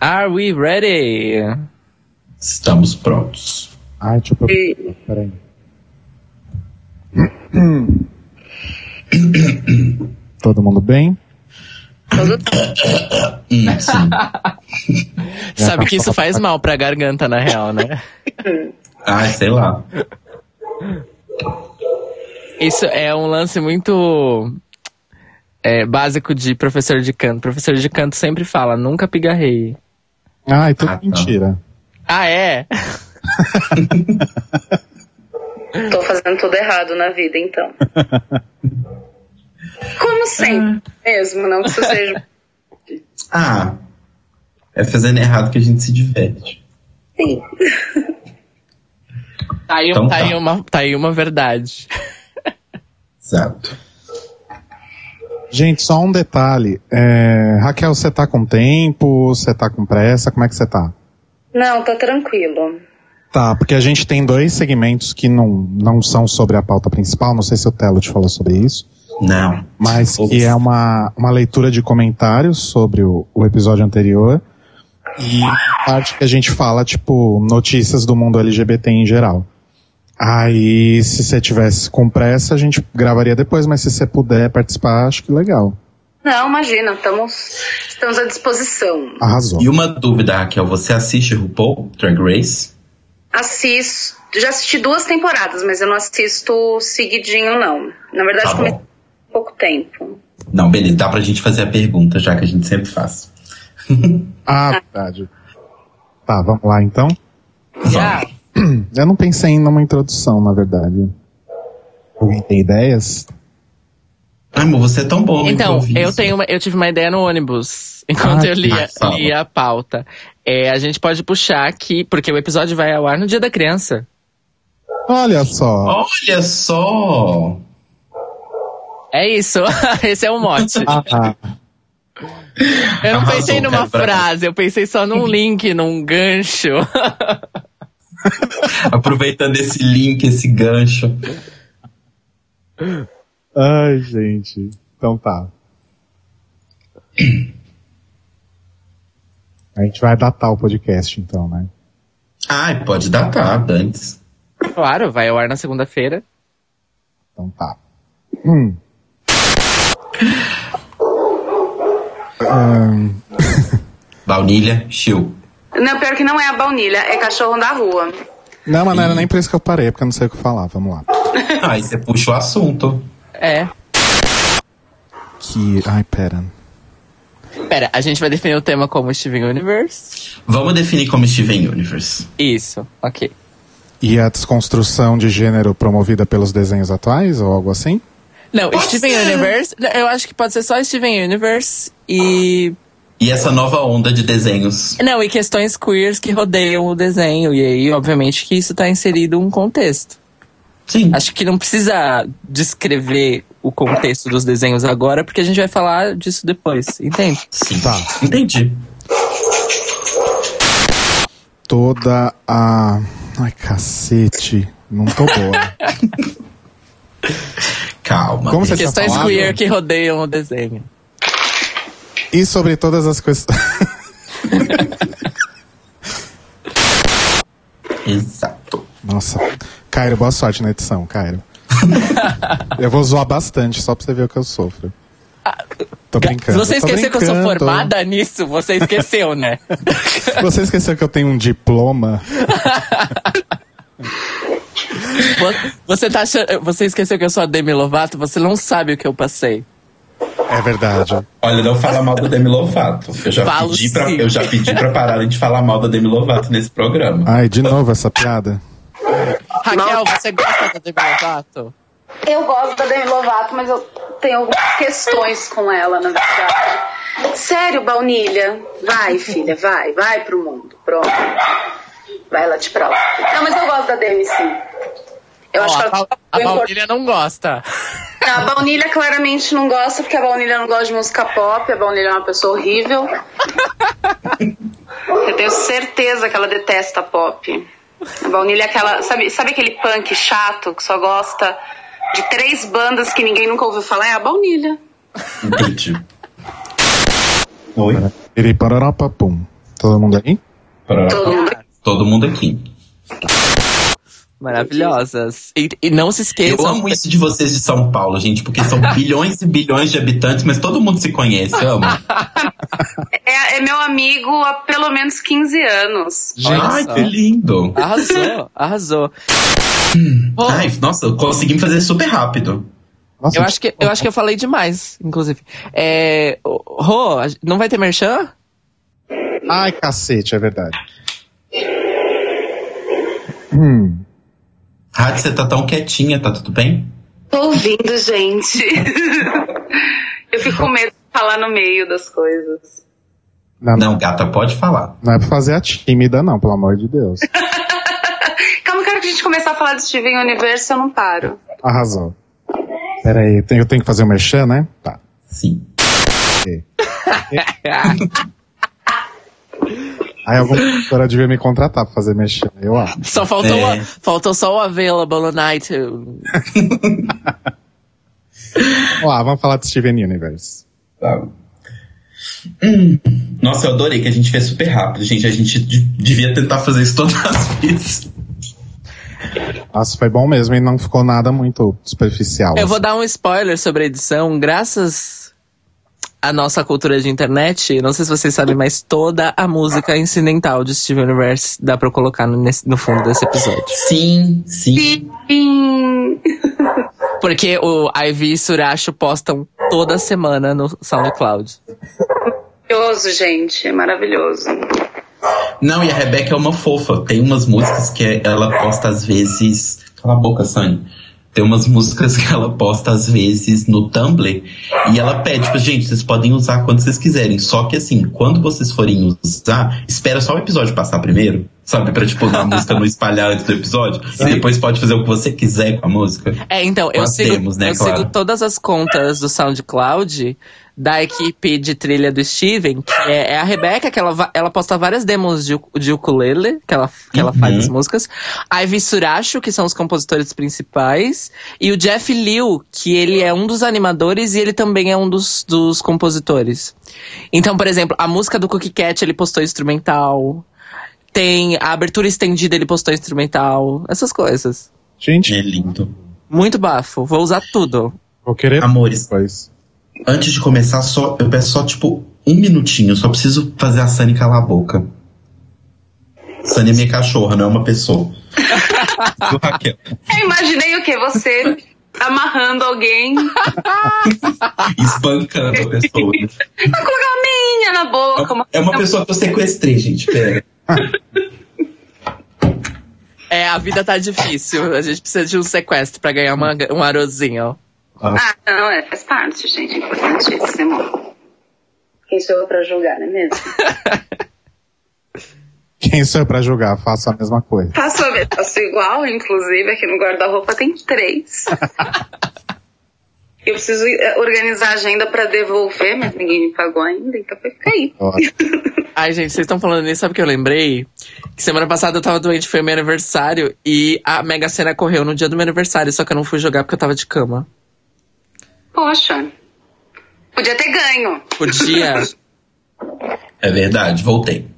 Are we ready? Estamos prontos. Ai, deixa eu procurar. Peraí. Todo mundo bem? Todo sim. Sabe que isso faz mal pra garganta, na real, né? Ai, sei lá. Isso é um lance muito... básico de professor de canto. Professor de canto sempre fala, nunca pigarreie. Ah, é tudo mentira. Ah, é? Tô fazendo tudo errado na vida, então. Como sempre, mesmo, não que isso seja... Ah, é fazendo errado que a gente se diverte. Sim. Tá aí uma verdade. Exato. Gente, só um detalhe. Raquel, você tá com tempo? Você tá com pressa? Como é que você tá? Não, tô tranquilo. Tá, porque a gente tem dois segmentos que não são sobre a pauta principal. Não sei se o Telo te falou sobre isso. Não. Mas que é uma leitura de comentários sobre o episódio anterior. E a parte que a gente fala, tipo, notícias do mundo LGBT em geral. Aí, se você tivesse com pressa, a gente gravaria depois, mas se você puder participar, acho que legal. Não, imagina, estamos à disposição. Arrasou. E uma dúvida, Raquel, você assiste RuPaul Drag Race? Assisto, já assisti 2 temporadas, mas eu não assisto seguidinho, não. Na verdade, tá, comecei há pouco tempo. Não, beleza, dá pra gente fazer a pergunta, já que a gente sempre faz. Ah, verdade. Tá, vamos lá, então? Yeah. Vamos. Eu não pensei em uma introdução, na verdade. Alguém tem ideias? Ai, amor, você é tão bom. Então, eu tive uma ideia no ônibus, enquanto eu lia a pauta. A gente pode puxar aqui, porque o episódio vai ao ar no Dia da Criança. Olha só! Olha só! É isso, esse é o mote. Eu não pensei numa frase, eu pensei só num link, num gancho. Aproveitando esse link, esse gancho. Ai, gente. Então tá. A gente vai datar o podcast, então, né? Ai, pode datar, antes. Claro, vai ao ar na segunda-feira. Então tá. Baunilha, chill. Não, pior que não é a baunilha, é cachorro da rua. Não, mas não era nem por isso que eu parei, porque eu não sei o que falar, vamos lá. Aí você puxa o assunto. É. Ai, pera, a gente vai definir o tema como Steven Universe? Vamos definir como Steven Universe. Isso, ok. E a desconstrução de gênero promovida pelos desenhos atuais, ou algo assim? Não, pode Steven ser. Universe, eu acho que pode ser só Steven Universe e... E essa nova onda de desenhos. Não, e questões queers que rodeiam o desenho. E aí, obviamente, que isso tá inserido um contexto. Sim. Acho que não precisa descrever o contexto dos desenhos agora, porque a gente vai falar disso depois. Entende? Sim. Tá. Entendi. Toda a... Ai, cacete. Não tô boa. Calma. Como você questões queer que rodeiam o desenho. E sobre todas as coisas... Exato. Nossa. Cairo, boa sorte na edição, Cairo. Eu vou zoar bastante, só pra você ver o que eu sofro. Tô brincando. Se você esqueceu que eu sou formada nisso, você esqueceu, né? Você esqueceu que eu tenho um diploma? Você tá achando... Você esqueceu que eu sou a Demi Lovato? Você não sabe o que eu passei. É verdade. Olha, não fala mal da Demi Lovato. Eu já pedi pra parar de falar mal da Demi Lovato nesse programa. Ai, de novo essa piada. Raquel, você gosta da Demi Lovato? Eu gosto da Demi Lovato, mas eu tenho algumas questões com ela, na verdade. Sério, baunilha? Vai, filha, vai pro mundo. Pronto. ela te prova. Não, mas eu gosto da Demi, sim. Eu acho que ela a baunilha não gosta. Não, a baunilha claramente não gosta, porque a baunilha não gosta de música pop. A baunilha é uma pessoa horrível. Eu tenho certeza que ela detesta pop. A baunilha é aquela... Sabe aquele punk chato que só gosta de três bandas que ninguém nunca ouviu falar? É a baunilha. Entendi. Oi? Irei parar papum. Todo mundo aí? Todo mundo aqui. Maravilhosas. E não se esqueçam... Eu amo isso de vocês de São Paulo, gente, porque são bilhões e bilhões de habitantes, mas todo mundo se conhece, amo. É meu amigo há pelo menos 15 anos. Gente, ai, que lindo. Arrasou, arrasou. Ai, nossa, consegui me fazer super rápido. Nossa, eu acho que eu falei demais, inclusive. Rô, não vai ter merchan? Ai, cacete, é verdade. Rádio, você tá tão quietinha, tá tudo bem? Tô ouvindo, gente. Eu fico com medo de falar no meio das coisas. Não, gata, pode falar. Não é pra fazer a tímida, não, pelo amor de Deus. Calma, eu quero que a gente começar a falar do Steven Universe, eu não paro. Arrasou. Peraí, eu tenho que fazer o merchan, né? Tá. Sim. Aí alguma pessoa devia me contratar pra fazer mexer, eu acho. Só faltou, faltou só o Available on iTunes. Ó, vamos falar do Steven Universe. Tá. Nossa, eu adorei que a gente fez super rápido, gente. A gente devia tentar fazer isso todas as vezes. Nossa, foi bom mesmo e não ficou nada muito superficial. Eu vou dar um spoiler sobre a edição, graças... a nossa cultura de internet, não sei se vocês sabem, mas toda a música incidental de Steven Universe dá pra eu colocar no fundo desse episódio. Sim. Porque o Ivy e Suracho postam toda semana no SoundCloud. Maravilhoso, gente. Maravilhoso. Não, e a Rebeca é uma fofa. Tem umas músicas que ela posta às vezes... Cala a boca, Sani. Tem umas músicas que ela posta às vezes no Tumblr e ela pede, tipo, gente, vocês podem usar quando vocês quiserem. Só que assim, quando vocês forem usar, espera só o episódio passar primeiro, sabe? Pra, tipo, a música não espalhar antes do episódio. Sim. E depois pode fazer o que você quiser com a música. Então, eu sigo todas as contas do SoundCloud da equipe de trilha do Steven, que é a Rebeca, que ela posta várias demos de ukulele, que ela faz as músicas. A Ivy Suracho, que são os compositores principais. E o Jeff Liu, que ele é um dos animadores e ele também é um dos compositores. Então, por exemplo, a música do Cookie Cat, ele postou instrumental. Tem a abertura estendida, ele postou instrumental. Essas coisas. Gente, é lindo. Muito bafo, vou usar tudo. Vou querer amores. Pois. Antes de começar, eu peço só, tipo, um minutinho. Só preciso fazer a Sunny calar a boca. Sunny é minha cachorra, não é uma pessoa. Eu imaginei o quê? Você amarrando alguém. Espancando a pessoa. Vai colocar uma meinha na boca. É uma pessoa que eu sequestrei, gente. Pera. A vida tá difícil. A gente precisa de um sequestro pra ganhar um arozinho, ó. Não, faz parte, gente. É importantíssimo. Quem sou eu pra julgar, não é mesmo? Quem sou eu pra julgar? Faço a mesma coisa. Faço igual, inclusive. Aqui no guarda-roupa tem 3. Eu preciso organizar a agenda pra devolver, mas ninguém me pagou ainda, então vai ficar aí. Ai, gente, vocês estão falando nisso, sabe o que eu lembrei? Que semana passada eu tava doente, foi meu aniversário, e a Mega Sena correu no dia do meu aniversário, só que eu não fui jogar porque eu tava de cama. Poxa, podia ter ganho. Podia. É verdade, voltei.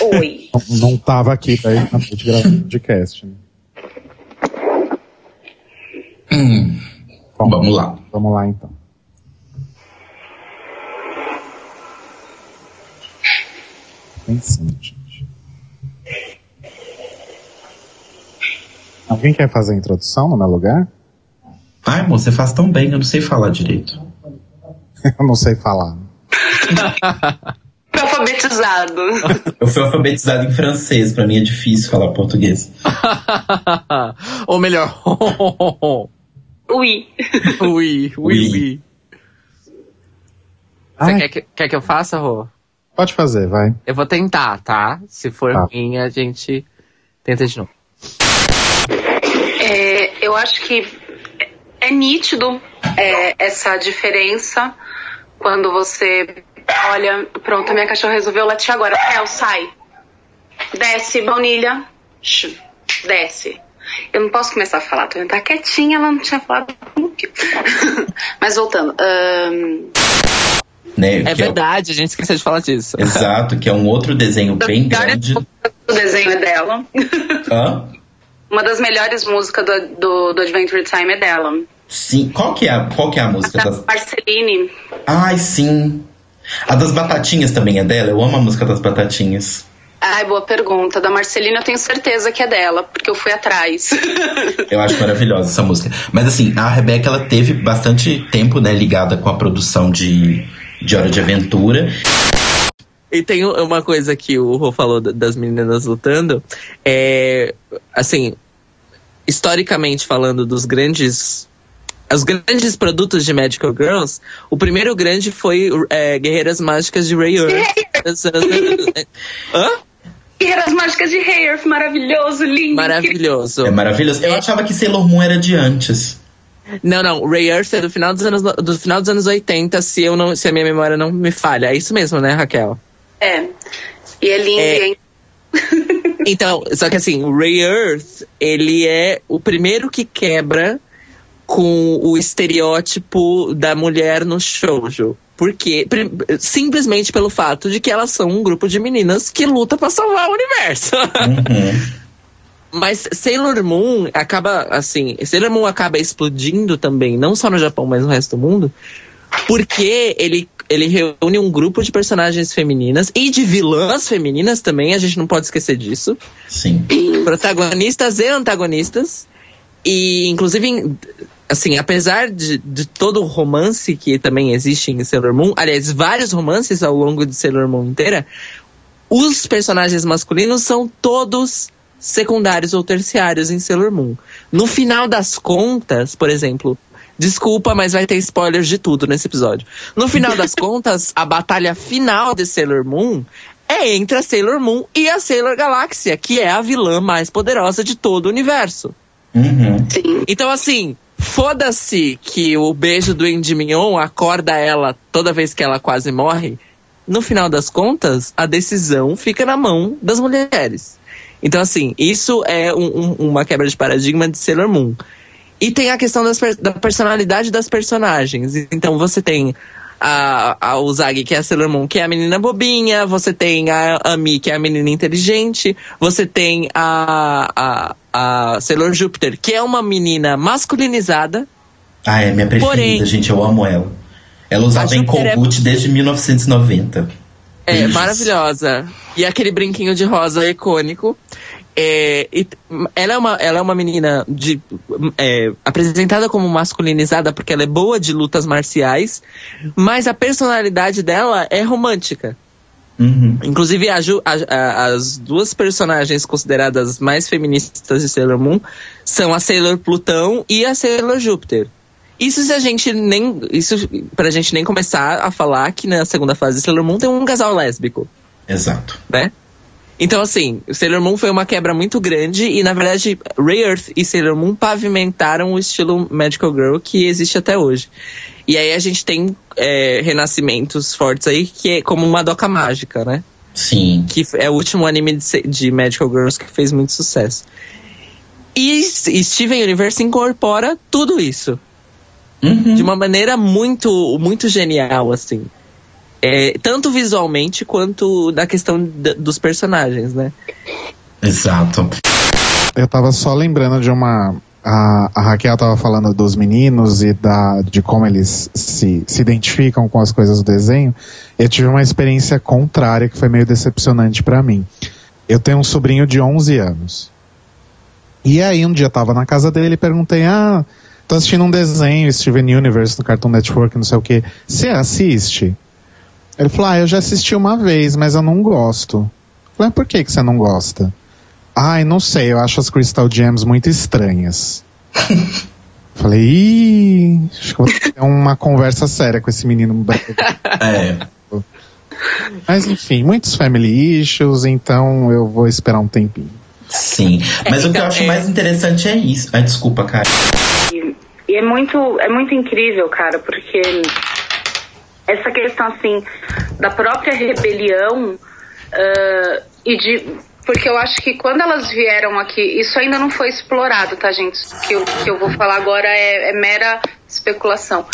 Oi. Não tava aqui, tá aí na noite gravando podcast. Né? Bom, vamos lá. Vamos lá, então. Pensando, gente. Alguém quer fazer a introdução no meu lugar? Ai, amor, você faz tão bem, eu não sei falar direito. Eu não sei falar. Fui alfabetizado. Eu fui alfabetizado em francês, pra mim é difícil falar português. Ou melhor, oui. Oui, oui, oui. Você quer que eu faça, Rô? Pode fazer, vai. Eu vou tentar, tá? Se for ruim, a gente... Tenta de novo. Eu acho que é nítido essa diferença quando você olha, pronto, minha cachorra resolveu latir agora. El, sai. Desce, baunilha. Desce. Eu não posso começar a falar, tô indo tá quietinha, ela não tinha falado. Mas voltando. Né, é verdade, a gente esqueceu de falar disso. Exato, que é um outro desenho bem grande. O desenho é dela. Hã? Uma das melhores músicas do Adventure Time é dela. Sim, qual que é a música? A das... Marceline. Ai, sim. A das batatinhas também é dela? Eu amo a música das batatinhas. Ai, boa pergunta. Da Marcelina eu tenho certeza que é dela, porque eu fui atrás. Eu acho maravilhosa essa música. Mas assim, a Rebeca, ela teve bastante tempo, né, ligada com a produção de Hora de Aventura. E tem uma coisa que o Rô falou das meninas lutando. Assim, historicamente falando dos grandes... Os grandes produtos de Magical Girls, o primeiro grande foi Guerreiras Mágicas de Ray Earth. Hã? Guerreiras Mágicas de Ray Earth, maravilhoso, lindo. Maravilhoso. É maravilhoso. Eu achava que Sailor Moon era de antes. Não. Ray Earth é do final dos anos 80, se a minha memória não me falha. É isso mesmo, né, Raquel? É. E é lindo, hein? Então, só que assim, o Ray Earth, ele é o primeiro que quebra com o estereótipo da mulher no shoujo. Porque, simplesmente pelo fato de que elas são um grupo de meninas que luta pra salvar o universo. Uhum. Mas Sailor Moon acaba explodindo também, não só no Japão, mas no resto do mundo. Porque ele reúne um grupo de personagens femininas e de vilãs femininas também, a gente não pode esquecer disso. Sim. Protagonistas e antagonistas. E, inclusive, assim, apesar de todo o romance que também existe em Sailor Moon, aliás, vários romances ao longo de Sailor Moon inteira, os personagens masculinos são todos secundários ou terciários em Sailor Moon. No final das contas, por exemplo, desculpa, mas vai ter spoilers de tudo nesse episódio. No final das contas, a batalha final de Sailor Moon é entre a Sailor Moon e a Sailor Galáxia, que é a vilã mais poderosa de todo o universo. Uhum. Sim. Então assim, foda-se que o beijo do Andy Mignon acorda ela toda vez que ela quase morre. No final das contas, a decisão fica na mão das mulheres. Então assim, isso é uma quebra de paradigma de Sailor Moon. E tem a questão da personalidade das personagens. Então você tem a Uzagi, que é a Sailor Moon, que é a menina bobinha. Você tem a Ami, que é a menina inteligente. Você tem a Sailor Júpiter, que é uma menina masculinizada. Ah, é minha preferida, porém, gente, eu amo ela. Ela usava em Kogut desde 1990. É, maravilhosa. E aquele brinquinho de rosa icônico. Ela é uma menina apresentada como masculinizada porque ela é boa de lutas marciais, mas a personalidade dela é romântica. Uhum. Inclusive, as duas personagens consideradas mais feministas de Sailor Moon são a Sailor Plutão e a Sailor Júpiter. Isso pra gente nem começar a falar que na segunda fase de Sailor Moon tem um casal lésbico. Exato. Né? Então, assim, Sailor Moon foi uma quebra muito grande e, na verdade, Ray Earth e Sailor Moon pavimentaram o estilo Magical Girl que existe até hoje. E aí a gente tem renascimentos fortes aí, que é como Madoka Mágica, né? Sim. Que é o último anime de Magical Girls que fez muito sucesso. E Steven Universe incorpora tudo isso. Uhum. De uma maneira muito, muito genial, assim. Tanto visualmente quanto na questão dos personagens, né? Exato. Eu tava só lembrando de uma... A Raquel estava falando dos meninos e de como eles se identificam com as coisas do desenho. Eu tive uma experiência contrária que foi meio decepcionante pra mim. Eu tenho um sobrinho de 11 anos. E aí um dia eu tava na casa dele e perguntei: tô assistindo um desenho, Steven Universe no Cartoon Network, não sei o que, você assiste? Ele falou: eu já assisti uma vez, mas eu não gosto. Eu falei: por que você não gosta? Ai, não sei, eu acho as Crystal Gems muito estranhas. Falei: acho que eu vou ter uma conversa séria com esse menino. Mas enfim, muitos family issues, então eu vou esperar um tempinho. Sim, mas então, o que eu acho mais interessante é isso. Ai, desculpa, cara. E é muito incrível, cara, porque essa questão, assim, da própria rebelião e de... Porque eu acho que quando elas vieram aqui, isso ainda não foi explorado, tá, gente? Que eu vou falar agora é mera especulação.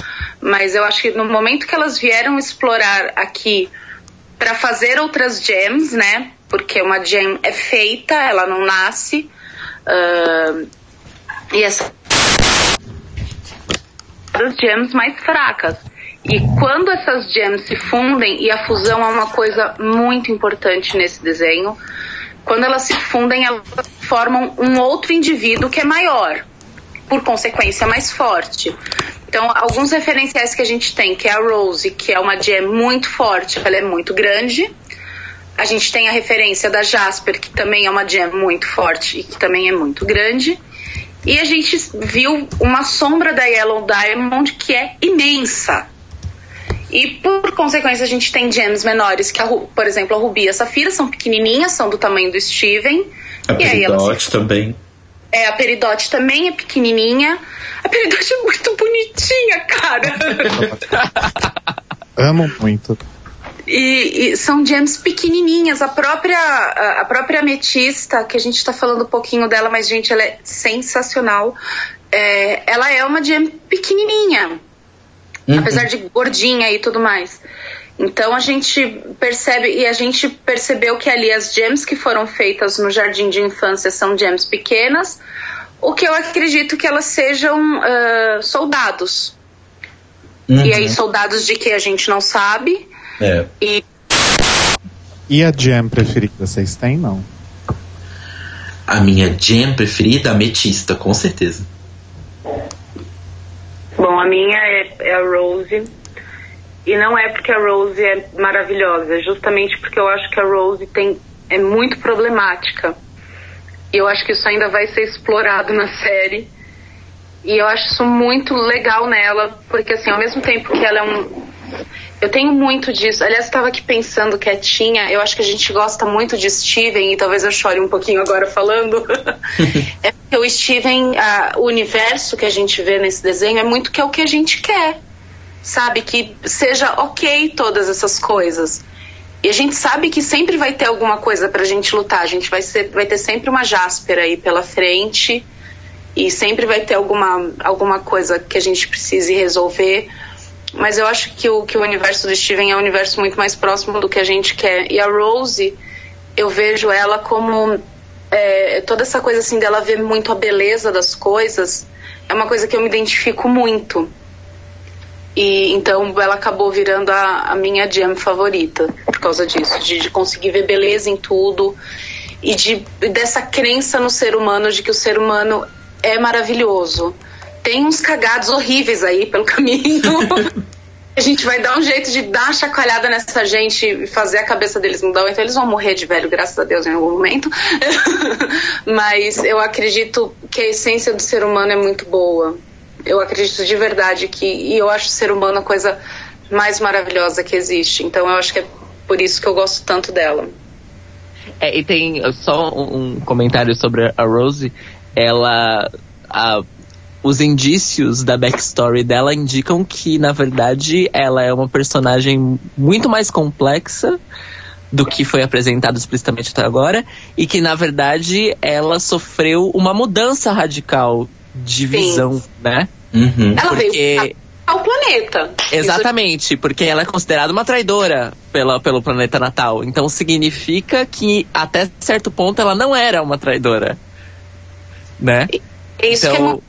Mas eu acho que no momento que elas vieram explorar aqui para fazer outras gems, né? Porque uma gem é feita, ela não nasce. E essa... as gems mais fracas. E quando essas gems se fundem, e a fusão é uma coisa muito importante nesse desenho, quando elas se fundem, elas formam um outro indivíduo que é maior, por consequência mais forte. Então, alguns referenciais que a gente tem, que é a Rose, que é uma gem muito forte, ela é muito grande. A gente tem a referência da Jasper, que também é uma gem muito forte e que também é muito grande. E a gente viu uma sombra da Yellow Diamond que é imensa. E, por consequência, a gente tem gems menores, que, por exemplo, a Rubi e a Safira são pequenininhas, são do tamanho do Steven. A Peridote também. A Peridote também é pequenininha. A Peridote é muito bonitinha, cara. Amo muito. E são gems pequenininhas. A própria Ametista, que a gente tá falando um pouquinho dela, mas, gente, ela é sensacional. Ela é uma gem pequenininha. Uhum. Apesar de gordinha e tudo mais. Então a gente percebe, e a gente percebeu que ali as gems que foram feitas no jardim de infância são gems pequenas, o que eu acredito que elas sejam soldados. Uhum. E aí soldados de que a gente não sabe. E a gem preferida vocês têm? Não. A minha gem preferida, a Ametista, com certeza. Bom, a minha é a Rose, e não é porque a Rose é maravilhosa, é justamente porque eu acho que a Rose é muito problemática, e eu acho que isso ainda vai ser explorado na série, e eu acho isso muito legal nela, porque assim, ao mesmo tempo que ela é eu tenho muito disso, aliás, eu estava aqui pensando quietinha, eu acho que a gente gosta muito de Steven, e talvez eu chore um pouquinho agora falando, é porque o Steven, o universo que a gente vê nesse desenho é muito que é o que a gente quer, sabe, que seja ok todas essas coisas, e a gente sabe que sempre vai ter alguma coisa pra gente lutar, a gente vai ter sempre uma Jasper aí pela frente, e sempre vai ter alguma coisa que a gente precise resolver. Mas eu acho que o universo do Steven é um universo muito mais próximo do que a gente quer. E a Rose, eu vejo ela como... toda essa coisa assim dela ver muito a beleza das coisas é uma coisa que eu me identifico muito. E então ela acabou virando a minha gem favorita por causa disso. De conseguir ver beleza em tudo. E dessa crença no ser humano, de que o ser humano é maravilhoso. Tem uns cagados horríveis aí pelo caminho. A gente vai dar um jeito de dar uma chacoalhada nessa gente e fazer a cabeça deles mudar. Então eles vão morrer de velho, graças a Deus, em algum momento. Mas eu acredito que a essência do ser humano é muito boa. Eu acredito de verdade e eu acho o ser humano a coisa mais maravilhosa que existe. Então eu acho que é por isso que eu gosto tanto dela. E tem só um comentário sobre a Rose. Os indícios da backstory dela indicam que, na verdade, ela é uma personagem muito mais complexa do que foi apresentado explicitamente até agora, e que, na verdade, ela sofreu uma mudança radical de visão, né? Uhum. Ela veio ao planeta. Exatamente, porque ela é considerada uma traidora pelo planeta natal. Então, significa que, até certo ponto, ela não era uma traidora, né? Isso então,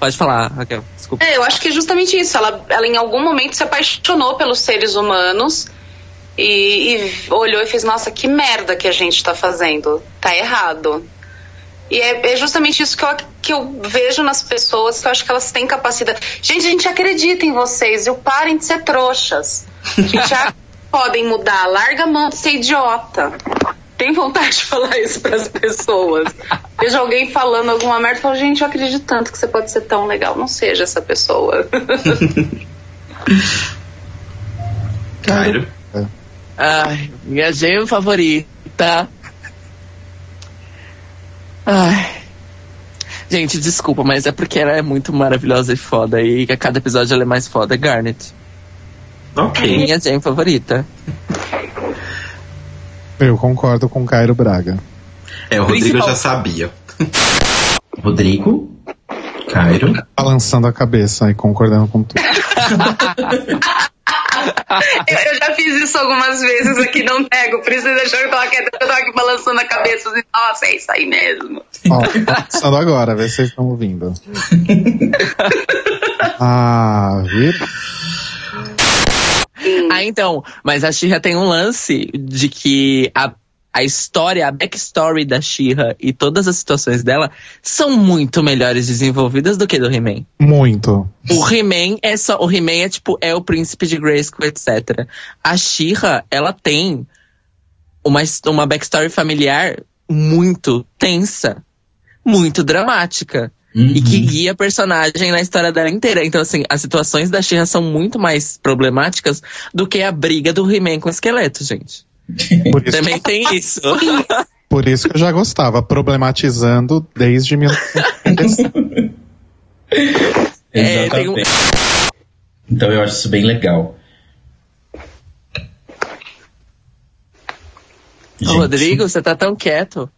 pode falar, Raquel, desculpa. Eu acho que é justamente isso. Ela em algum momento se apaixonou pelos seres humanos e olhou e fez, nossa, que merda que a gente tá fazendo. Tá errado. E é justamente isso que eu vejo nas pessoas, que eu acho que elas têm capacidade. Gente, a gente acredita em vocês, viu? Parem de ser trouxas. A gente já podem mudar. Larga a mão de ser idiota. Tem vontade de falar isso pras pessoas. Vejo alguém falando alguma merda e falo, gente, eu acredito tanto que você pode ser tão legal. Não seja essa pessoa. Cairo. Ai, minha gema favorita Ai... Gente, desculpa, mas é porque ela é muito maravilhosa e foda. E a cada episódio ela é mais foda. Garnet. Ok. Minha Jane favorita. Eu concordo com o Cairo Braga. É, o Rodrigo já sabia. Rodrigo, Cairo. Balançando a cabeça e concordando com tudo. Eu já fiz isso algumas vezes aqui, não pego. Por isso vocês acharam que eu tava quieta, eu tava aqui balançando a cabeça e nossa, é isso aí mesmo. Ó, tá passando agora, vê se vocês estão ouvindo. Ah, viu? Ah, então, mas a She-Ra tem um lance de que a história, a backstory da She-Ra e todas as situações dela são muito melhores desenvolvidas do que do He-Man. Muito. O He-Man é só. O He-Man é tipo, é o príncipe de Grayskull, etc. A She-Ra, ela tem uma backstory familiar muito tensa, muito dramática. Uhum. E que guia a personagem na história dela inteira. Então, assim, as situações da She-Ra são muito mais problemáticas do que a briga do He-Man com o esqueleto, gente. Também tem isso. Por isso que eu já gostava, problematizando desde 1950. Então eu acho isso bem legal. Gente. Rodrigo, você tá tão quieto.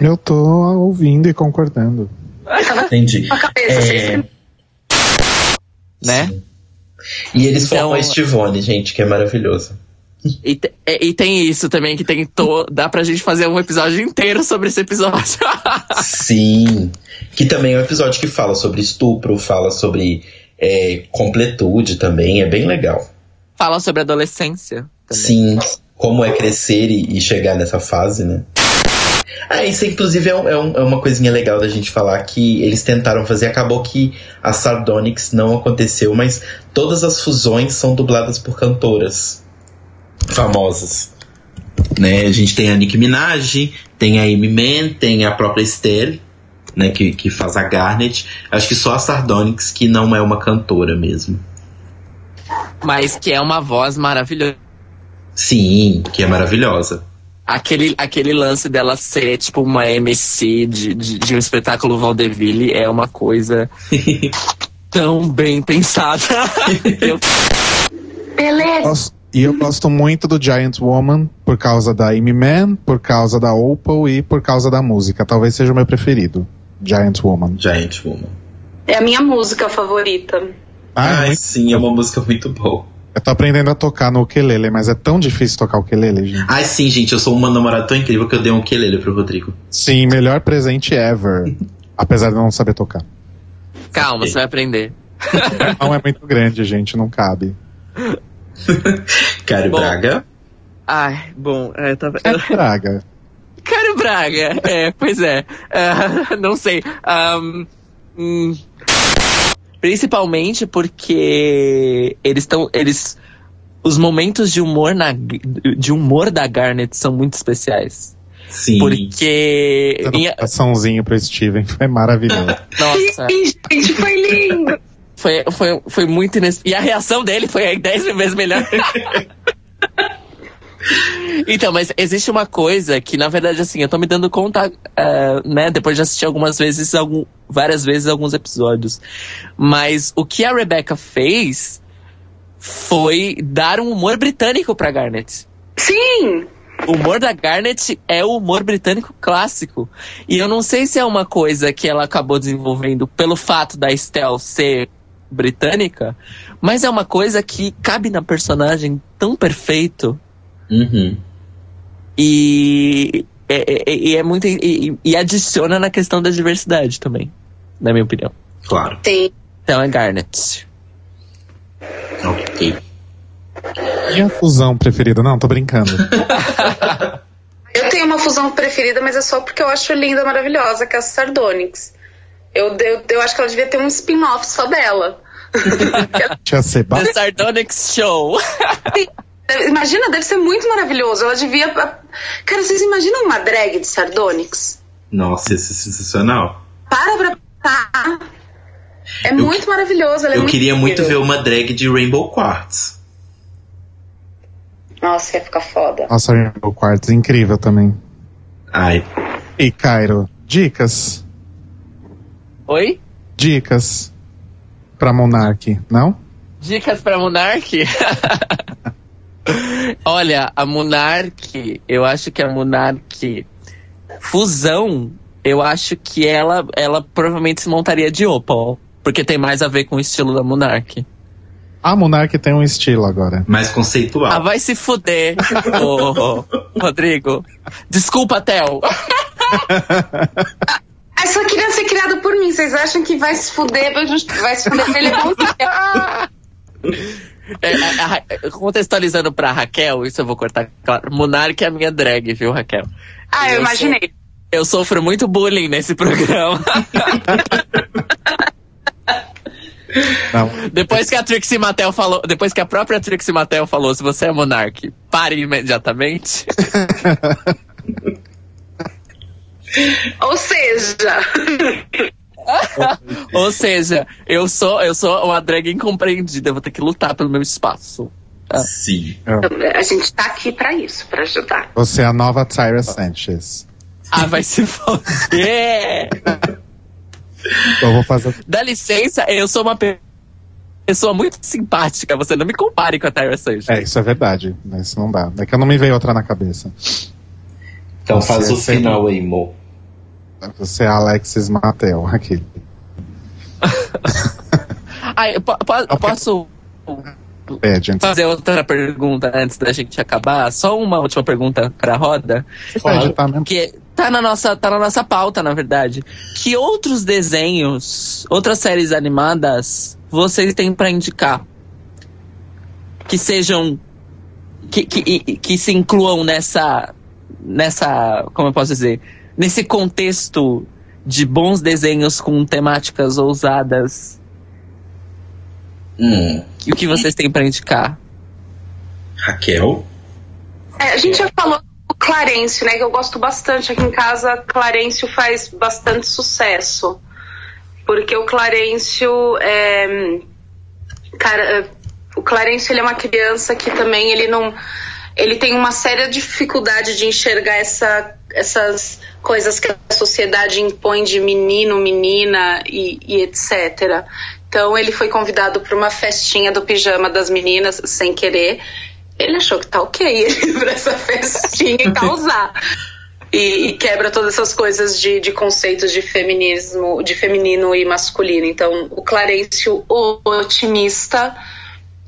Eu tô ouvindo e concordando. Entendi. A cabeça, né? Sim. E eles então, formam a Estivone, gente, que é maravilhoso. E tem isso também, que tem dá pra gente fazer um episódio inteiro sobre esse episódio. Sim, que também é um episódio que fala sobre estupro, fala sobre completude também, é bem legal. Fala sobre adolescência também. Sim, como é crescer e chegar nessa fase, né? Ah, isso inclusive é uma coisinha legal da gente falar, que eles tentaram fazer, acabou que a Sardonyx não aconteceu, mas todas as fusões são dubladas por cantoras famosas, né? A gente tem a Nicki Minaj, tem a Amy Mann, tem a própria Estelle, né, que faz a Garnet. Acho que só a Sardonyx que não é uma cantora mesmo, mas que é uma voz maravilhosa. Sim, que é maravilhosa. Aquele lance dela ser tipo uma MC de um espetáculo Vaudeville é uma coisa tão bem pensada. Beleza. E eu gosto muito do Giant Woman por causa da Amy Mann, por causa da Opal e por causa da música. Talvez seja o meu preferido, Giant Woman. Giant Woman. É a minha música favorita. Ai, sim, é uma música muito boa. Eu tô aprendendo a tocar no ukulele, mas é tão difícil tocar o ukulele, gente. Ai, sim, gente, eu sou uma namorada tão incrível que eu dei um ukulele pro Rodrigo. Sim, melhor presente ever. Apesar de eu não saber tocar. Calma, Você vai aprender. Não é muito grande, gente, não cabe. Caio Braga. Ai, bom, Caio Braga, pois é. Não sei. Principalmente porque os momentos de humor da Garnet são muito especiais. Sim. Porque um coraçãozinho pro Steven foi maravilhoso. Nossa. Gente, foi lindo. Foi muito inesperado. E a reação dele foi 10 vezes melhor. Então, mas existe uma coisa que, na verdade, assim, eu tô me dando conta, né? Depois de assistir várias vezes alguns episódios. Mas o que a Rebecca fez foi dar um humor britânico pra Garnet. Sim! O humor da Garnet é o humor britânico clássico. E eu não sei se é uma coisa que ela acabou desenvolvendo pelo fato da Estelle ser britânica, mas é uma coisa que cabe na personagem tão perfeito. Uhum. E adiciona na questão da diversidade também, na minha opinião. Claro. Sim. Então é Garnet. Ok. Minha fusão preferida? Não, tô brincando. Eu tenho uma fusão preferida, mas é só porque eu acho linda, maravilhosa, que é a Sardonyx. Eu acho que ela devia ter um spin-off só dela. The Sardonyx Show. Imagina, deve ser muito maravilhoso. Ela devia... Cara, vocês imaginam uma drag de Sardonyx? Nossa, isso é sensacional. Pra pensar. É muito maravilhoso. Eu queria muito ver uma drag de Rainbow Quartz. Nossa, ia ficar foda. Nossa, Rainbow Quartz, incrível também. Ai. E Cairo, Dicas. Oi? Dicas pra Monark, não? Dicas pra Monark? Olha, a Monark, eu acho que a Monark fusão, eu acho que ela provavelmente se montaria de Opal, porque tem mais a ver com o estilo da Monark. A Monark tem um estilo agora. Mais conceitual. Ah, vai se fuder, Rodrigo. Desculpa, Theo. Essa criança é criada por mim. Vocês acham que vai se fuder? Vai se fuder ele Contextualizando pra Raquel, isso eu vou cortar. Claro. Monark é a minha drag, viu, Raquel? Ah, eu imaginei. Eu sofro muito bullying nesse programa. Não. Depois que a Trixie Mattel falou, depois que a própria Trixie Mattel falou, se você é Monark, pare imediatamente. Ou seja, eu sou uma drag incompreendida, eu vou ter que lutar pelo meu espaço. Ah. Sim. A gente tá aqui pra isso, pra ajudar. Você é a nova Tyra Sanchez. Ah, vai se foder! Eu vou fazer... Dá licença, eu sou uma pessoa muito simpática. Você não me compare com a Tyra Sanchez. É, isso é verdade, mas isso não dá. É que eu não me veio outra na cabeça. Então você faz o final aí, Mo. Você é Alexis Mattel, aquele. Ai, eu posso fazer outra pergunta antes da gente acabar? Só uma última pergunta pra roda. Porque tá na nossa pauta, na verdade. Que outros desenhos, outras séries animadas vocês têm pra indicar? Que sejam... Que se incluam nessa... Como eu posso dizer? Nesse contexto de bons desenhos com temáticas ousadas. E o que vocês têm pra indicar? Raquel? A gente já falou do Clarence, né? Que eu gosto bastante. Aqui em casa, Clarence faz bastante sucesso. Porque o Clarence... o Clarence, ele é uma criança que também ele tem uma séria dificuldade de enxergar essas coisas que a sociedade impõe de menino, menina e etc. Então ele foi convidado para uma festinha do pijama das meninas, sem querer. Ele achou que tá ok ele ir para essa festinha e causar. E quebra todas essas coisas de conceitos de feminismo, de feminino e masculino. Então o Clarencio, o otimista,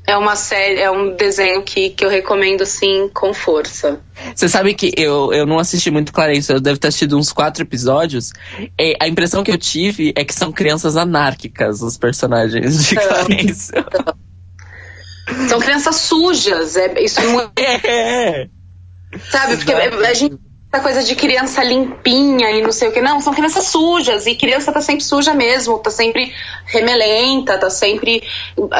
é uma série, é um desenho que eu recomendo, assim, com força. Você sabe que eu não assisti muito Clarence, eu devo ter assistido uns 4 episódios. E a impressão que eu tive é que são crianças anárquicas, os personagens de Clarence. São crianças sujas, isso é muito... Sabe, porque a gente... Essa coisa de criança limpinha e não sei o que. Não, são crianças sujas. E criança tá sempre suja mesmo. Tá sempre remelenta, tá sempre...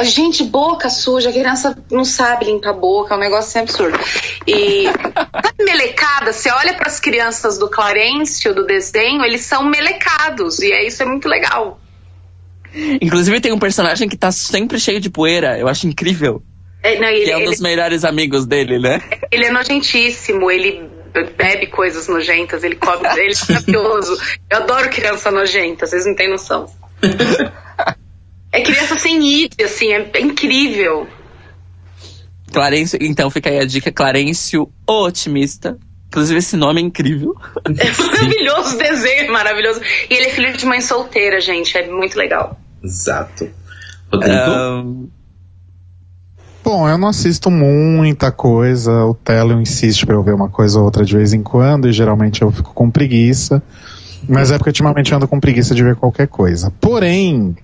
Gente, boca suja. A criança não sabe limpar a boca. É um negócio sempre absurdo. E tá melecada. Você olha pras crianças do Clarencio, do desenho, eles são melecados. E isso é muito legal. Inclusive tem um personagem que tá sempre cheio de poeira. Eu acho incrível. Ele é um dos melhores amigos dele, né? Ele é nojentíssimo. Ele... bebe coisas nojentas, ele come, ele é maravilhoso. Eu adoro criança nojenta, vocês não têm noção. É criança sem ídolo, assim, é incrível. Clarencio, então fica aí a dica, Clarencio, o otimista. Inclusive esse nome é incrível. É maravilhoso, o desenho é maravilhoso. E ele é filho de mãe solteira, gente, é muito legal. Exato. Bom, eu não assisto muita coisa, o Telo insiste pra eu ver uma coisa ou outra de vez em quando, e geralmente eu fico com preguiça, mas é porque ultimamente eu ando com preguiça de ver qualquer coisa. Porém,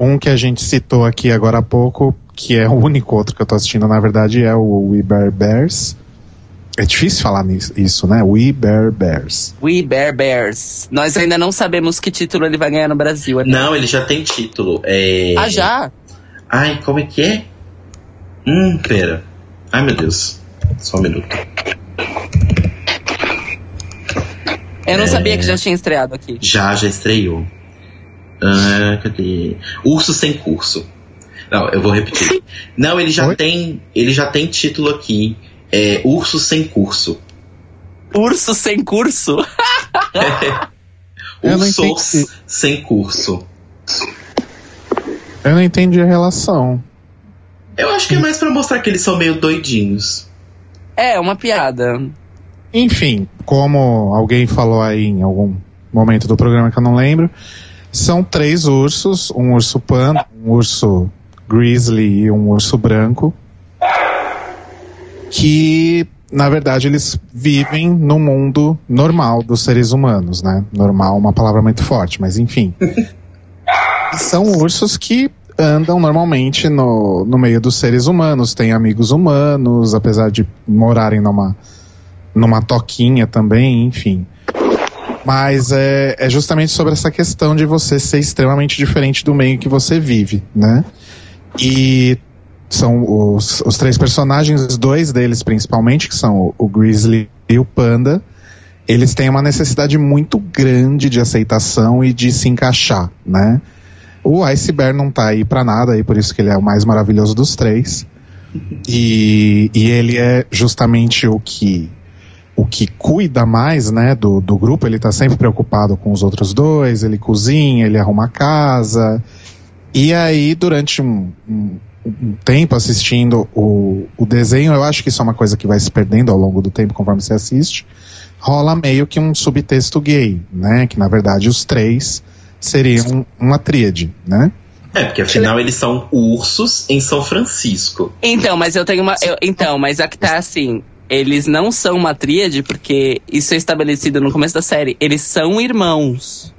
um que a gente citou aqui agora há pouco, que é o único outro que eu tô assistindo, na verdade, é o We Bear Bears. É difícil falar isso, né? We Bear Bears. We Bear Bears. Nós ainda não sabemos que título ele vai ganhar no Brasil. Não, ele já tem título. Ah, já? Ai, como é que é? Pera. Ai, meu Deus. Só um minuto. Eu não sabia que já tinha estreado aqui. Já estreou. Cadê? Urso sem curso. Não, eu vou repetir. Não, ele já tem título aqui. É Urso sem curso. Urso sem curso? Urso sem curso. Eu não entendi a relação. Eu acho que é mais pra mostrar que eles são meio doidinhos. É, uma piada. Enfim, como alguém falou aí em algum momento do programa que eu não lembro, são 3 ursos, um urso panda, um urso grizzly e um urso branco, que, na verdade, eles vivem no mundo normal dos seres humanos, né? Normal é uma palavra muito forte, mas enfim. São ursos que andam normalmente no meio dos seres humanos, têm amigos humanos, apesar de morarem numa toquinha também, enfim. Mas é justamente sobre essa questão de você ser extremamente diferente do meio que você vive, né? E são os 3 personagens, 2 deles principalmente, que são o Grizzly e o Panda, eles têm uma necessidade muito grande de aceitação e de se encaixar, né? O Ice Bear não tá aí pra nada, aí por isso que ele é o mais maravilhoso dos 3. E ele é justamente o que cuida mais, né, do grupo. Ele tá sempre preocupado com os outros 2, ele cozinha, ele arruma a casa. E aí, durante um tempo assistindo o desenho, eu acho que isso é uma coisa que vai se perdendo ao longo do tempo, conforme você assiste, rola meio que um subtexto gay, né, que na verdade os 3 seriam uma tríade, né? É, porque afinal eles são ursos em São Francisco. Então, mas eu tenho uma... mas a que tá assim... Eles não são uma tríade, porque isso é estabelecido no começo da série. Eles são irmãos.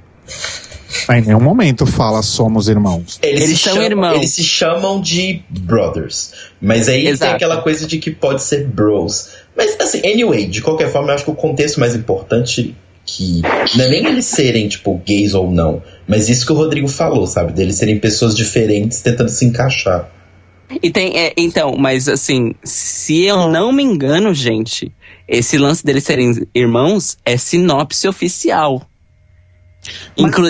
Em nenhum momento fala somos irmãos. Eles são irmãos. Eles se chamam de brothers. Mas aí tem aquela coisa de que pode ser bros. Mas assim, anyway, de qualquer forma, eu acho que o contexto mais importante... que não é nem eles serem, tipo, gays ou não, mas isso que o Rodrigo falou, sabe? Deles serem pessoas diferentes tentando se encaixar. E tem, então, mas assim, se eu não me engano, gente, esse lance deles serem irmãos é sinopse oficial.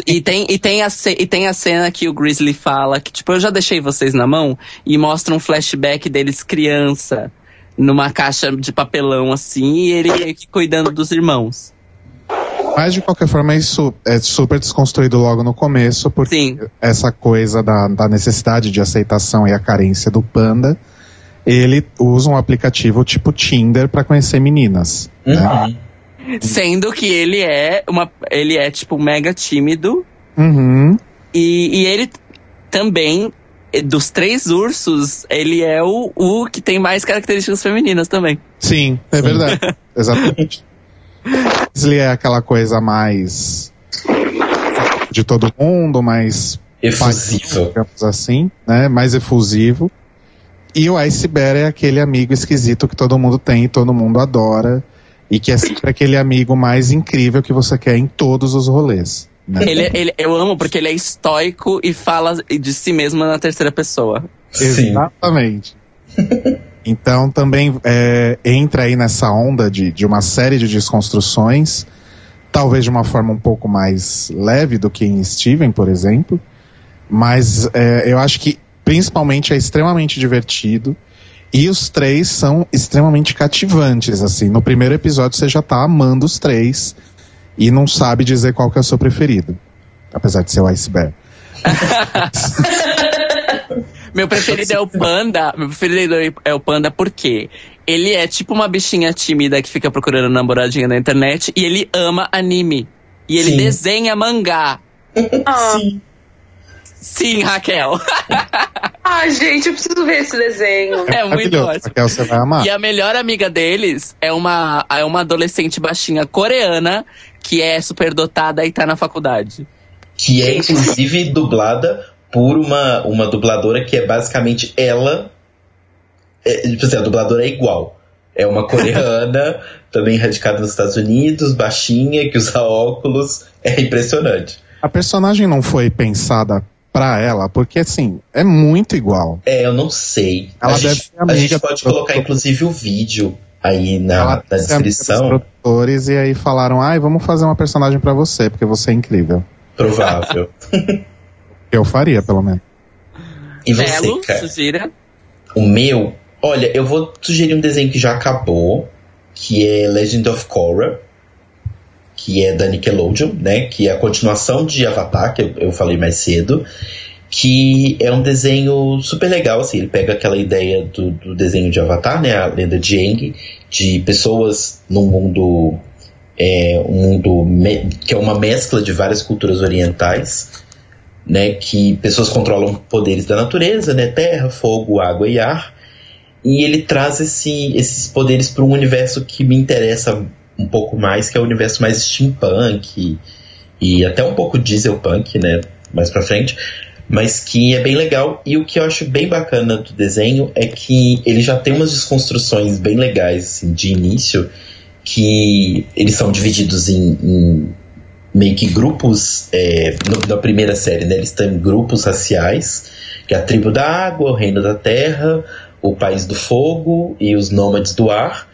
E tem a cena que o Grizzly fala que, tipo, eu já deixei vocês na mão, e mostra um flashback deles criança, numa caixa de papelão, assim, e ele meio que cuidando dos irmãos. Mas, de qualquer forma, isso é super desconstruído logo no começo, porque sim, essa coisa da necessidade de aceitação e a carência do Panda, ele usa um aplicativo tipo Tinder pra conhecer meninas. Uhum. Né? Sendo que ele é tipo, mega tímido. Uhum. E ele também, dos 3 ursos, ele é o que tem mais características femininas também. Sim, é verdade. Exatamente. Grizzly é aquela coisa mais de todo mundo, mais efusivo, digamos assim, né? Mais efusivo. E o Ice Bear é aquele amigo esquisito que todo mundo tem e todo mundo adora, e que é sempre aquele amigo mais incrível que você quer em todos os rolês, né? Eu amo porque ele é estoico e fala de si mesmo na terceira pessoa. Sim. Exatamente. Então também entra aí nessa onda de uma série de desconstruções, talvez de uma forma um pouco mais leve do que em Steven, por exemplo, mas eu acho que principalmente é extremamente divertido, e os 3 são extremamente cativantes, assim. No primeiro episódio você já tá amando os 3 e não sabe dizer qual que é o seu preferido, apesar de ser o Ice Bear. Meu preferido é o Panda. Meu preferido é o Panda porque ele é tipo uma bichinha tímida que fica procurando namoradinha na internet, e ele ama anime. E ele desenha mangá. Sim. Sim, Raquel. Ai, gente, eu preciso ver esse desenho. É muito ótimo. Raquel, você vai amar. E a melhor amiga deles é uma adolescente baixinha coreana que é superdotada e tá na faculdade. Que é, inclusive, dublada por uma dubladora que é basicamente ela. Tipo assim, a dubladora é igual. É uma coreana, também radicada nos Estados Unidos, baixinha, que usa óculos. É impressionante. A personagem não foi pensada pra ela, porque assim, é muito igual. É, eu não sei. A gente pode colocar, inclusive, o vídeo aí na descrição. Os produtores, e aí falaram: ai, vamos fazer uma personagem pra você, porque você é incrível. Provável. Eu faria, pelo menos. E você, Belo, cara? Sugira. O meu? Olha, eu vou sugerir um desenho que já acabou, que é Legend of Korra, que é da Nickelodeon, né? Que é a continuação de Avatar, que eu falei mais cedo, que é um desenho super legal, assim, ele pega aquela ideia do desenho de Avatar, né? A lenda de Aang, de pessoas num mundo, que é uma mescla de várias culturas orientais, né? Que pessoas controlam poderes da natureza, né? Terra, fogo, água e ar, e ele traz esses poderes para um universo que me interessa um pouco mais, que é o universo mais steampunk e até um pouco dieselpunk, né, mais pra frente, mas que é bem legal. E o que eu acho bem bacana do desenho é que ele já tem umas desconstruções bem legais, assim, de início, que eles são divididos em meio que grupos, na primeira série, né, eles têm grupos raciais, que é a tribo da água, o reino da terra, o país do fogo e os nômades do ar.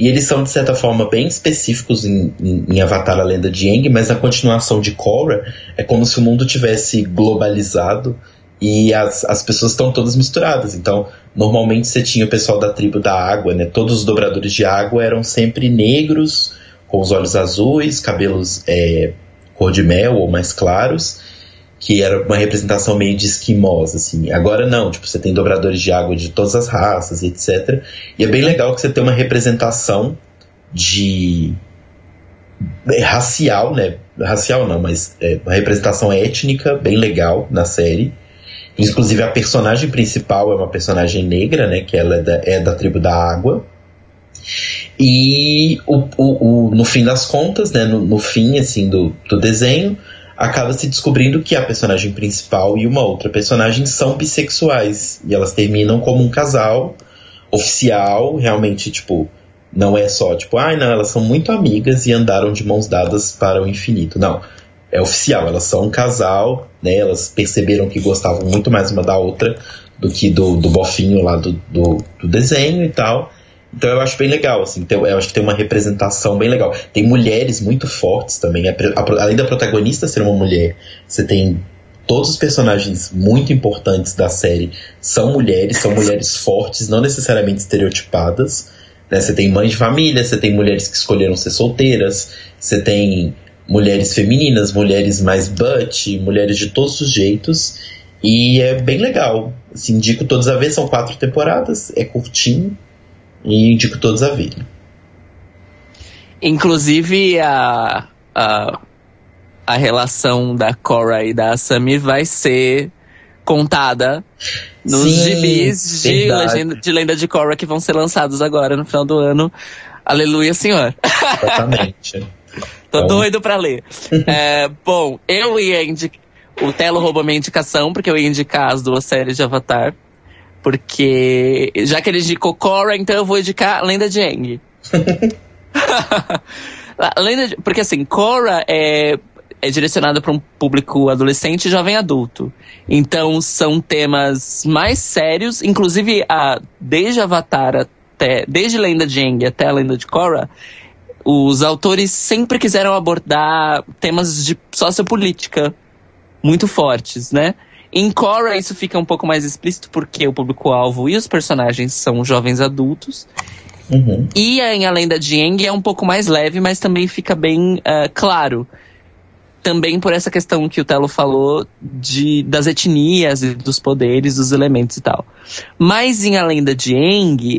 E eles são, de certa forma, bem específicos em Avatar, a Lenda de Aang, mas na continuação de Korra, é como se o mundo tivesse globalizado e as pessoas estão todas misturadas. Então, normalmente você tinha o pessoal da tribo da água, né? Todos os dobradores de água eram sempre negros, com os olhos azuis, cabelos cor de mel ou mais claros, que era uma representação meio de esquimosa, assim. Agora não, tipo, você tem dobradores de água de todas as raças, etc. E é bem legal que você tem uma representação de... racial, né? Racial não, mas uma representação étnica bem legal na série. Inclusive a personagem principal é uma personagem negra, né? Que ela é da tribo da água. E no fim das contas, né? No fim, assim, do desenho, acaba se descobrindo que a personagem principal e uma outra personagem são bissexuais. E elas terminam como um casal oficial, realmente, tipo, não é só, tipo, ai, não, elas são muito amigas e andaram de mãos dadas para o infinito. Não, é oficial, elas são um casal, né, elas perceberam que gostavam muito mais uma da outra do que do bofinho lá do desenho e tal. Então eu acho bem legal, assim, eu acho que tem uma representação bem legal. Tem mulheres muito fortes também, além da protagonista ser uma mulher, você tem todos os personagens muito importantes da série são mulheres fortes, não necessariamente estereotipadas, né? Você tem mães de família, você tem mulheres que escolheram ser solteiras, você tem mulheres femininas, mulheres mais butt, mulheres de todos os jeitos, e é bem legal, assim, indico todos a ver. São 4 temporadas, é curtinho, e indico todos a verem. Inclusive a relação da Korra e da Asami vai ser contada nos gibis de Lenda de Korra que vão ser lançados agora no final do ano. Aleluia, Senhor. Exatamente. Tô doido pra ler. Bom, eu ia indicar... O Telo roubou minha indicação, porque eu ia indicar as duas séries de Avatar. Porque, já que ele indicou Korra, então eu vou indicar Lenda de Aang. Porque assim, Korra é direcionada para um público adolescente e jovem adulto. Então são temas mais sérios, inclusive desde Avatar desde Lenda de Aang até a Lenda de Korra, os autores sempre quiseram abordar temas de sociopolítica muito fortes, né? Em Korra isso fica um pouco mais explícito, porque o público-alvo e os personagens são jovens adultos. Uhum. E em A Lenda de Aang é um pouco mais leve, mas também fica bem claro. Também por essa questão que o Telo falou das etnias, e dos poderes, dos elementos e tal. Mas em A Lenda de Aang,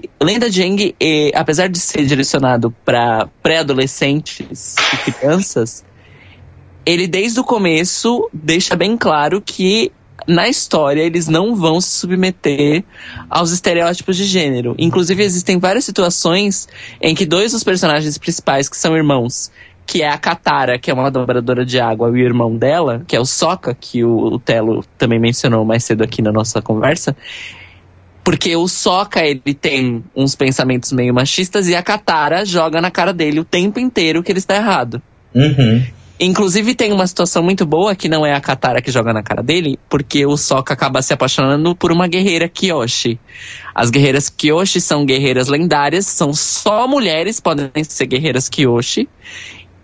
apesar de ser direcionado para pré-adolescentes e crianças, ele desde o começo deixa bem claro que na história, eles não vão se submeter aos estereótipos de gênero. Inclusive, existem várias situações em que dois dos personagens principais, que são irmãos, que é a Katara, que é uma dobradora de água, e o irmão dela, que é o Sokka, que o Telo também mencionou mais cedo aqui na nossa conversa, porque o Sokka, ele tem uns pensamentos meio machistas, e a Katara joga na cara dele o tempo inteiro que ele está errado. Uhum. Inclusive tem uma situação muito boa que não é a Katara que joga na cara dele, porque o Sokka acaba se apaixonando por uma guerreira Kyoshi. As guerreiras Kyoshi são guerreiras lendárias, são só mulheres, podem ser guerreiras Kyoshi.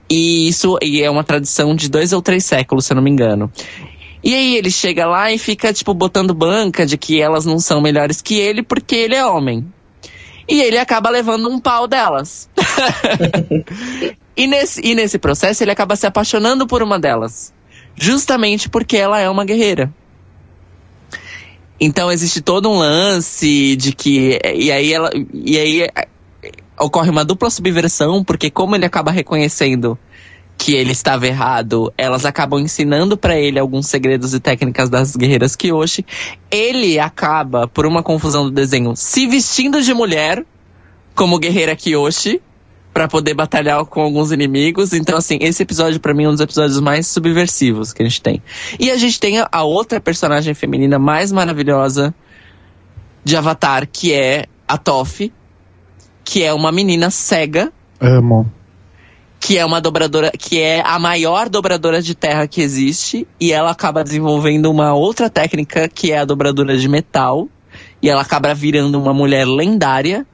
E isso é uma tradição de 2 ou 3 séculos, se eu não me engano. E aí ele chega lá e fica, tipo, botando banca de que elas não são melhores que ele porque ele é homem. E ele acaba levando um pau delas. E nesse processo ele acaba se apaixonando por uma delas, justamente porque ela é uma guerreira. Então existe todo um lance de que... E aí ocorre uma dupla subversão, porque como ele acaba reconhecendo que ele estava errado, elas acabam ensinando pra ele alguns segredos e técnicas das guerreiras Kyoshi. Ele acaba, por uma confusão do desenho, se vestindo de mulher como guerreira Kyoshi pra poder batalhar com alguns inimigos. Então assim, esse episódio pra mim é um dos episódios mais subversivos que a gente tem. E a gente tem a outra personagem feminina mais maravilhosa de Avatar, que é a Toph, que é uma menina cega. Amo. Que é uma dobradora, que é a maior dobradora de terra que existe. E ela acaba desenvolvendo uma outra técnica, que é a dobradura de metal. E ela acaba virando uma mulher lendária.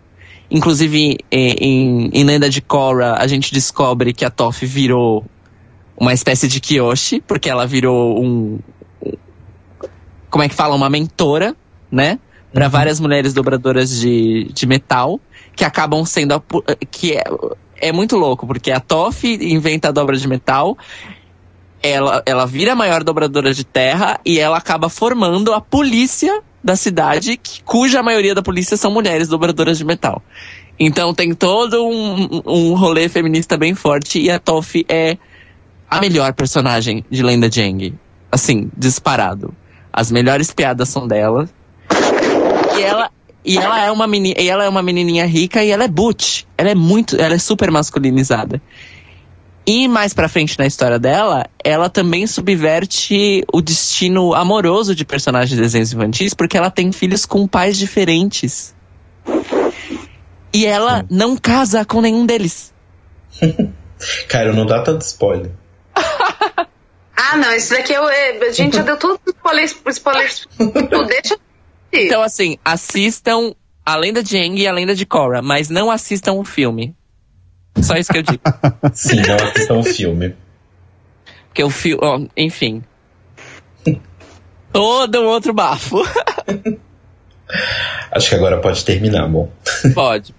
Inclusive, em Lenda de Korra, a gente descobre que a Toph virou uma espécie de Kyoshi, porque ela virou como é que fala? Uma mentora, né? Para várias mulheres dobradoras de metal, que acabam sendo... É muito louco, porque a Toph inventa a dobra de metal, ela vira a maior dobradora de terra e ela acaba formando a polícia da cidade, cuja maioria da polícia são mulheres dobradoras de metal. Então tem todo um rolê feminista bem forte, e a Toph é a melhor personagem de Lenda de Aang. Assim, disparado. As melhores piadas são dela. E ela é uma menina, e ela é uma menininha rica, e ela é butch. Ela é super masculinizada. E mais pra frente na história dela, ela também subverte o destino amoroso de personagens de desenhos infantis, porque ela tem filhos com pais diferentes. E ela não casa com nenhum deles. Cara, não dá tanto spoiler. Ah, não, isso daqui a gente já deu todos os spoilers. Deixa eu... Então, assim, assistam A Lenda de Aang e A Lenda de Korra, mas não assistam o filme. Só isso que eu digo. Sim, não assistam o filme. Porque o filme... enfim. Todo um outro bafo. Acho que agora pode terminar, amor. Pode.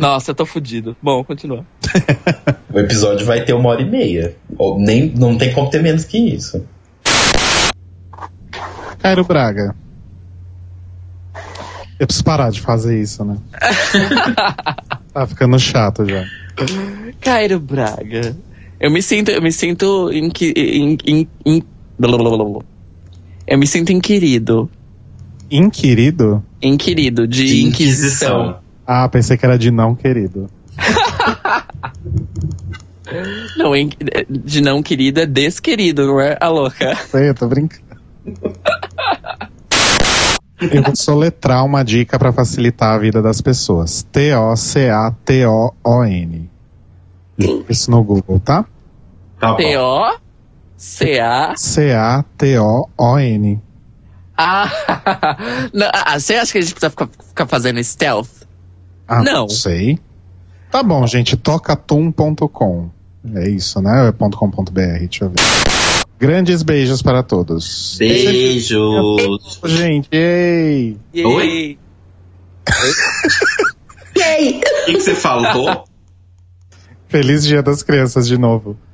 Nossa, eu tô fudido. Bom, continua. O episódio vai ter 1h30. Não tem como ter menos que isso. Cairo Braga. Eu preciso parar de fazer isso, né? Tá ficando chato já. Cairo Braga. Eu me sinto eu me sinto inquirido. Inquirido? Inquirido, de inquisição. Ah, pensei que era de não querido. Não, de não querido é desquerido, não é? A louca. Sei, eu tô brincando. Eu vou soletrar uma dica pra facilitar a vida das pessoas. T-O-C-A-T-O-O-N. Isso no Google, tá? T-O-C-A... C-A-T-O-O-N. Ah, você acha que a gente precisa ficar fazendo stealth? Ah, não sei. Tá bom, gente. Tocatum.com. É isso, né? É .com.br, deixa eu ver. Grandes beijos para todos. Beijos. Gente, ei. Oi? O que você falou? Feliz Dia das Crianças de novo.